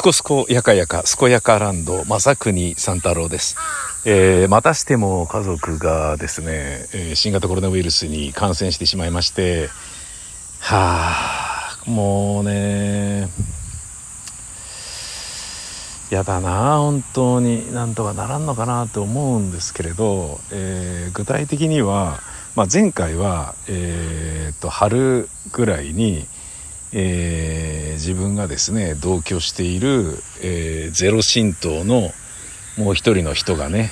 すこすこやかやかすこやかランド正国三太郎です。またしても家族がですね、新型コロナウイルスに感染してしまいまして、もうねやだな、本当になんとかならんのかなと思うんですけれど、具体的には、前回は、春ぐらいに、自分がですね同居している、ゼロ神道のもう一人の人がね、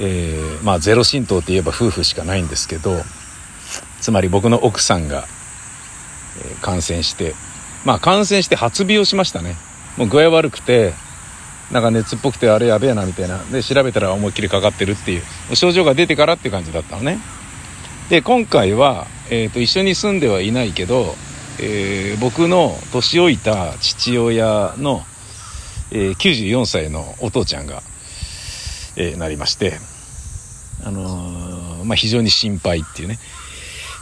ゼロ神道って言えば夫婦しかないんですけど、つまり僕の奥さんが感染して、発病しましたね。もう具合悪くてなんか熱っぽくてあれやべえなみたいなで、調べたら思いっきりかかってるっていう、症状が出てからっていう感じだったのね。で今回は、一緒に住んではいないけど、僕の年老いた父親の、94歳のお父ちゃんが、なりまして、非常に心配っていうね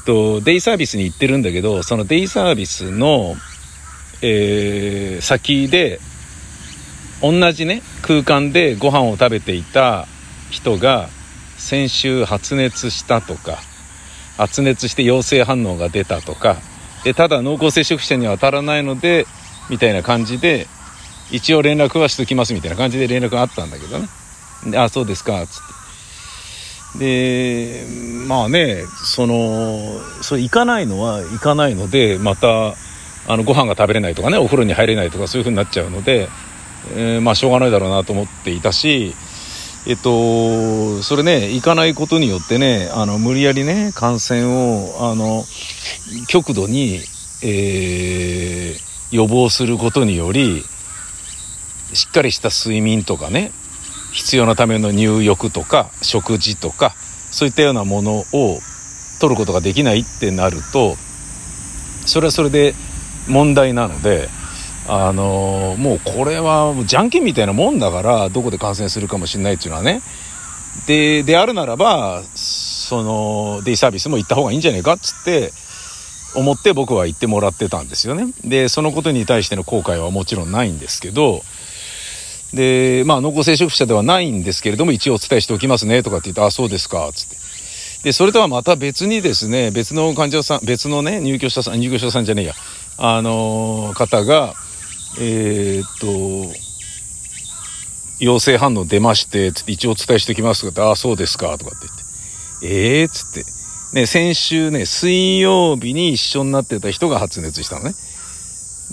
と、デイサービスに行ってるんだけど、そのデイサービスの先で同じね空間でご飯を食べていた人が先週発熱したとか、発熱して陽性反応が出たとかで、ただ濃厚接触者には当たらないのでみたいな感じで一応連絡はしときますみたいな感じで連絡があったんだけどね。あ、そうですかっつって。でそれ行かないのは行かないので、またご飯が食べれないとかね、お風呂に入れないとかそういう風になっちゃうので、しょうがないだろうなと思っていたし、それね行かないことによってね、無理やりね感染を極度に、予防することにより、しっかりした睡眠とかね、必要なための入浴とか食事とかそういったようなものを取ることができないってなると、それはそれで問題なので、もうこれはじゃんけんみたいなもんだから、どこで感染するかもしれないっていうのはね。であるならばそのデイサービスも行った方がいいんじゃないかっつって思って、僕は行ってもらってたんですよね。でそのことに対しての後悔はもちろんないんですけど、で濃厚接触者ではないんですけれども、一応お伝えしておきますねとかって言って、あそうですかっつって。でそれとはまた別にですね、別の患者さん、別のね入居者さんじゃねえや、方が陽性反応出ましてつって、一応お伝えしておきますとかって、あそうですかとかって言って、つってね、先週ね水曜日に一緒になってた人が発熱したのね。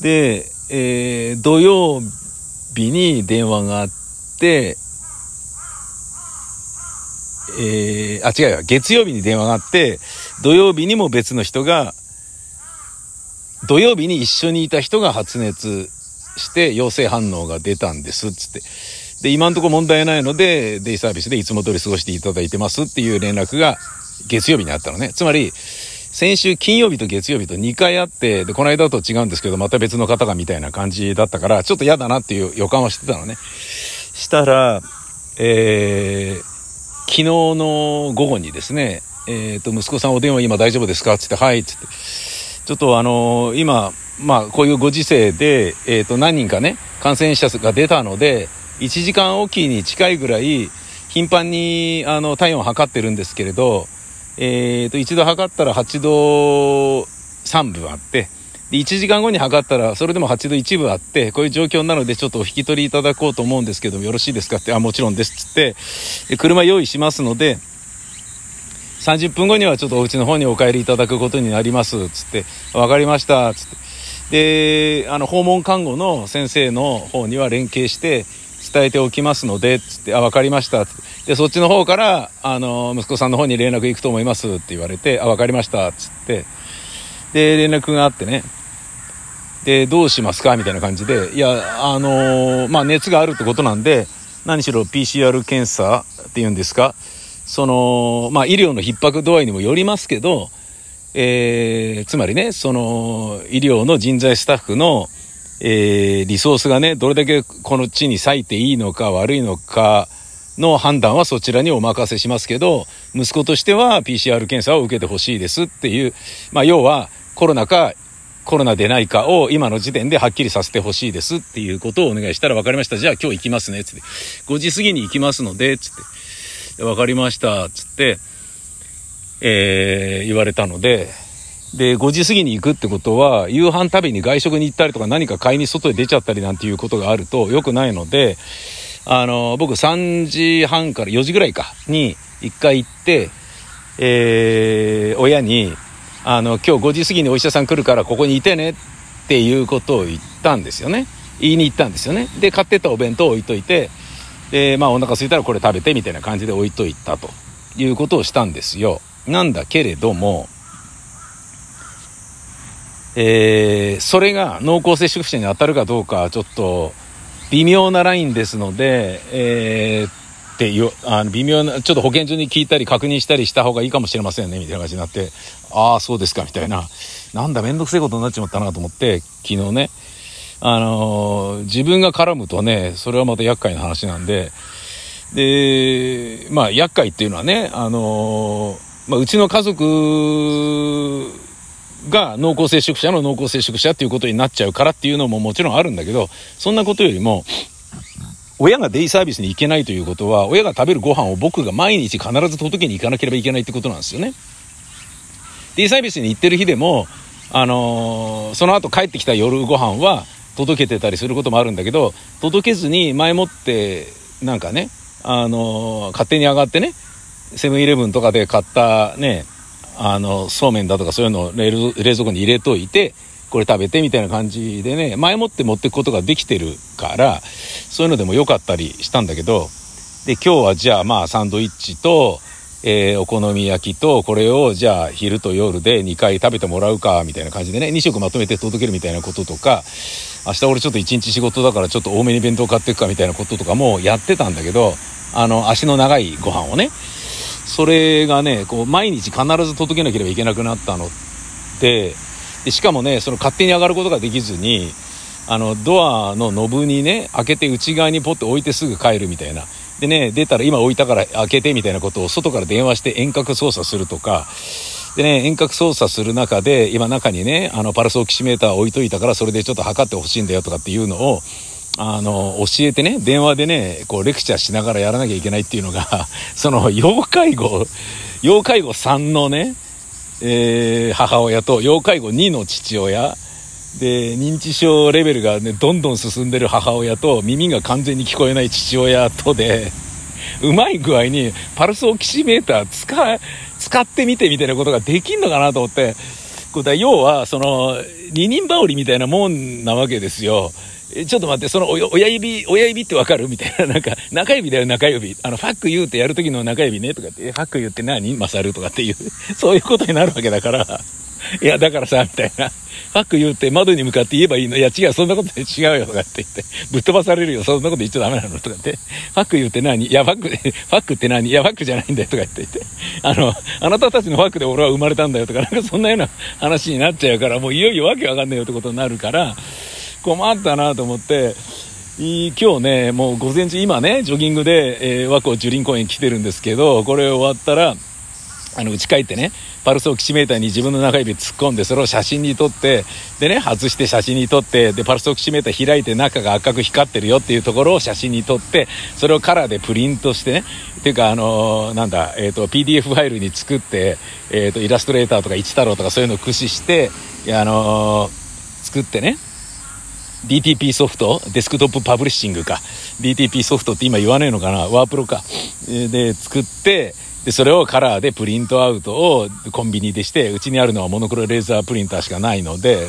で、土曜日に電話があって。月曜日に電話があって、土曜日にも別の人が、土曜日に一緒にいた人が発熱して陽性反応が出たんですっつって、で今のところ問題ないのでデイサービスでいつも通り過ごしていただいてますっていう連絡が月曜日にあったのね。つまり先週金曜日と月曜日と2回あって、でこの間と違うんですけどまた別の方がみたいな感じだったから、ちょっと嫌だなっていう予感はしてたのね。したら昨日の午後にですね、息子さんお電話今大丈夫ですかって言って、はいって言って、ちょっと今こういうご時世で、何人かね感染者数が出たので、1時間おきに近いぐらい頻繁に体温を測ってるんですけれど、一度測ったら8度3分あって、で1時間後に測ったらそれでも8度1分あって、こういう状況なのでちょっとお引き取りいただこうと思うんですけどよろしいですかって、あもちろんですっつって、で車用意しますので30分後にはちょっとお家の方にお帰りいただくことになりますっつって、わかりましたっつって、で訪問看護の先生の方には連携して伝えておきますのでっつって、あわかりましたっつって、でそっちの方から息子さんの方に連絡行くと思いますって言われて、あわかりましたっつって、で連絡があってね、でどうしますかみたいな感じで、いや熱があるってことなんで、何しろ PCR 検査っていうんですか、その医療の逼迫度合いにもよりますけど、つまりねその医療の人材スタッフの、リソースがねどれだけこの地に割いていいのか悪いのかの判断はそちらにお任せしますけど、息子としては PCR 検査を受けてほしいですっていう、要はコロナかコロナでないかを今の時点ではっきりさせてほしいですっていうことをお願いしたら、分かりましたじゃあ今日行きますねつって、5時過ぎに行きますのでつって、分かりましたつって、言われたので、で5時過ぎに行くってことは夕飯食べに外食に行ったりとか何か買いに外へ出ちゃったりなんていうことがあると良くないので、僕3時半から4時ぐらいかに1回行って、親に今日5時過ぎにお医者さん来るからここにいてねっていうことを言いに行ったんですよね。で買ってったお弁当を置いといて、でまあお腹空いたらこれ食べてみたいな感じで置いといたということをしたんですよ。なんだけれども、それが濃厚接触者に当たるかどうかちょっと微妙なラインですので、微妙な、ちょっと保健所に聞いたり確認したりした方がいいかもしれませんねみたいな感じになって、ああそうですかみたいな、なんだめんどくせえことになっちまったなと思って、昨日ね、自分が絡むとね、それはまた厄介な話なんで、でまあ厄介っていうのはね、うちの家族が濃厚接触者の濃厚接触者っていうことになっちゃうからっていうのももちろんあるんだけど、そんなことよりも親がデイサービスに行けないということは、親が食べるご飯を僕が毎日必ず届けに行かなければいけないってことなんですよね。デイサービスに行ってる日でも、その後帰ってきた夜ご飯は届けてたりすることもあるんだけど、届けずに前もってなんかね、勝手に上がってね、セブンイレブンとかで買ったね、そうめんだとかそういうのを冷蔵庫に入れといて、これ食べてみたいな感じでね、前もって持っていくことができてるから、そういうのでも良かったりしたんだけど、で今日はじゃあまあサンドイッチと、お好み焼きと、これをじゃあ昼と夜で2回食べてもらうかみたいな感じでね、2食まとめて届けるみたいなこととか、明日俺ちょっと1日仕事だからちょっと多めに弁当買っていくかみたいなこととかもやってたんだけど、足の長いご飯をね、それがね、こう毎日必ず届けなければいけなくなったので、でしかもね、その勝手に上がることができずに、ドアのノブにね、開けて内側にポッと置いてすぐ帰るみたいな。でね、出たら今置いたから開けてみたいなことを外から電話して遠隔操作するとか。でね、遠隔操作する中で、今中にね、パルスオキシメーター置いといたからそれでちょっと測ってほしいんだよとかっていうのを、教えてね、電話でね、こうレクチャーしながらやらなきゃいけないっていうのが、その要介護3のね、母親と要介護2の父親で、認知症レベルがねどんどん進んでる母親と、耳が完全に聞こえない父親とで、うまい具合にパルスオキシメーター使ってみてみたいなことができんのかなと思って、要はその二人羽織みたいなもんなわけですよ。ちょっと待って、その親指ってわかるみたいな、なんか中指だよ中指、ファックユーってやる時の中指ねとかって、ファックユーって何マサルとかっていうそういうことになるわけだから、いやだからさみたいな、ファックユーって窓に向かって言えばいいの、いや違うそんなこと違うよとかって言って、ぶっ飛ばされるよそんなこと言っちゃダメなのとかって、ファックユーって何、いやファックって何、いやファックじゃないんだよとか言って、あなたたちのファックで俺は生まれたんだよとか、なんかそんなような話になっちゃうから、もういよいよわけわかんないよってことになるから困ったなと思って、今日ね、もう午前中、今ねジョギングで和光樹林公園来てるんですけど、これ終わったら家帰ってね、パルスオキシメーターに自分の中指突っ込んで、それを写真に撮って、でね外して写真に撮って、でパルスオキシメーター開いて中が赤く光ってるよっていうところを写真に撮って、それをカラーでプリントしてね、っていうかPDF ファイルに作って、イラストレーターとか一太郎とかそういうのを駆使して作ってね、DTP ソフト、デスクトップパブリッシングか DTP ソフトって今言わねえのかな、ワープロかで作って、でそれをカラーでプリントアウトをコンビニでして、うちにあるのはモノクロレーザープリンターしかないので、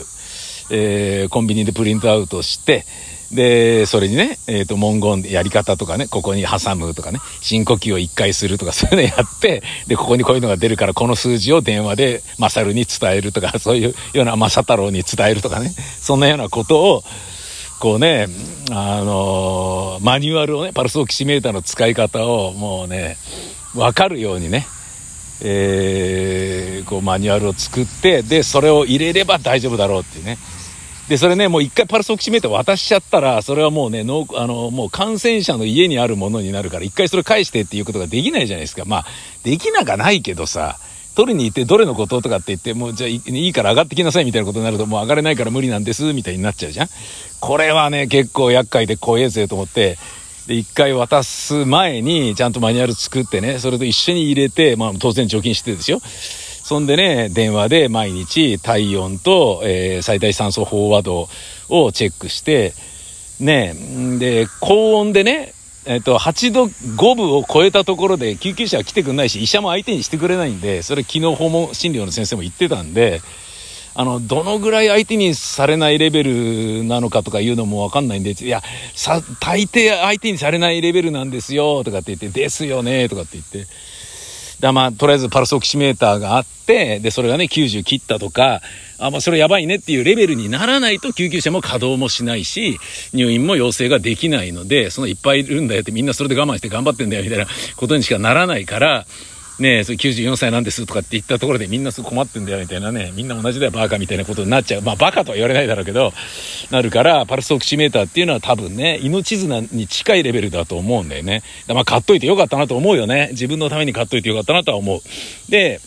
コンビニでプリントアウトして、でそれにね、文言でやり方とかね、ここに挟むとかね、深呼吸を1回するとかそういうのやって、でここにこういうのが出るからこの数字を電話でマサルに伝えるとか、そういうようなマサ太郎に伝えるとかね、そんなようなことをこうね、マニュアルをね、パルスオキシメーターの使い方をもうね分かるようにね、こうマニュアルを作って、でそれを入れれば大丈夫だろうっていうね。でそれね、もう一回パルスオキシメーター渡しちゃったら、それはもうね、もう感染者の家にあるものになるから、一回それ返してっていうことができないじゃないですか。まあできなかないけどさ、取りに行ってどれのこととかって言って、もうじゃあいいから上がってきなさいみたいなことになると、もう上がれないから無理なんですみたいになっちゃうじゃん。これはね結構厄介で怖えぜと思って、で一回渡す前にちゃんとマニュアル作ってね、それと一緒に入れて、まあ当然除菌してですよ。そんでね、電話で毎日体温と、最大酸素飽和度をチェックしてね、で高温でね、8度5分を超えたところで救急車は来てくれないし、医者も相手にしてくれないんで、それ昨日訪問診療の先生も言ってたんで、どのぐらい相手にされないレベルなのかとかいうのも分かんないんで、いや大抵相手にされないレベルなんですよとかって言って、ですよねとかって言って、だまあとりあえずパルスオキシメーターがあって、でそれがね90切ったとか、まあそれやばいねっていうレベルにならないと救急車も稼働もしないし、入院も要請ができないので、そのいっぱいいるんだよって、みんなそれで我慢して頑張ってんだよみたいなことにしかならないからね、えそれ94歳なんですとかって言ったところでみんなすごい困ってんだよみたいなね、みんな同じだよバカみたいなことになっちゃう。まあバカとは言われないだろうけどなるから、パルスオキシメーターっていうのは多分ね命綱に近いレベルだと思うんだよね。だまあ買っといてよかったなと思うよね。自分のために買っといてよかったなとは思う。で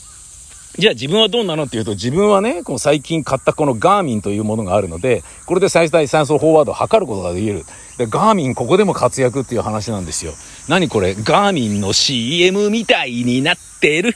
じゃあ自分はどうなのっていうと、自分はねこの最近買ったこのガーミンというものがあるので、これで最大酸素飽和度を測ることができる。でガーミンここでも活躍っていう話なんですよ。何これ、ガーミンの CM みたいになってる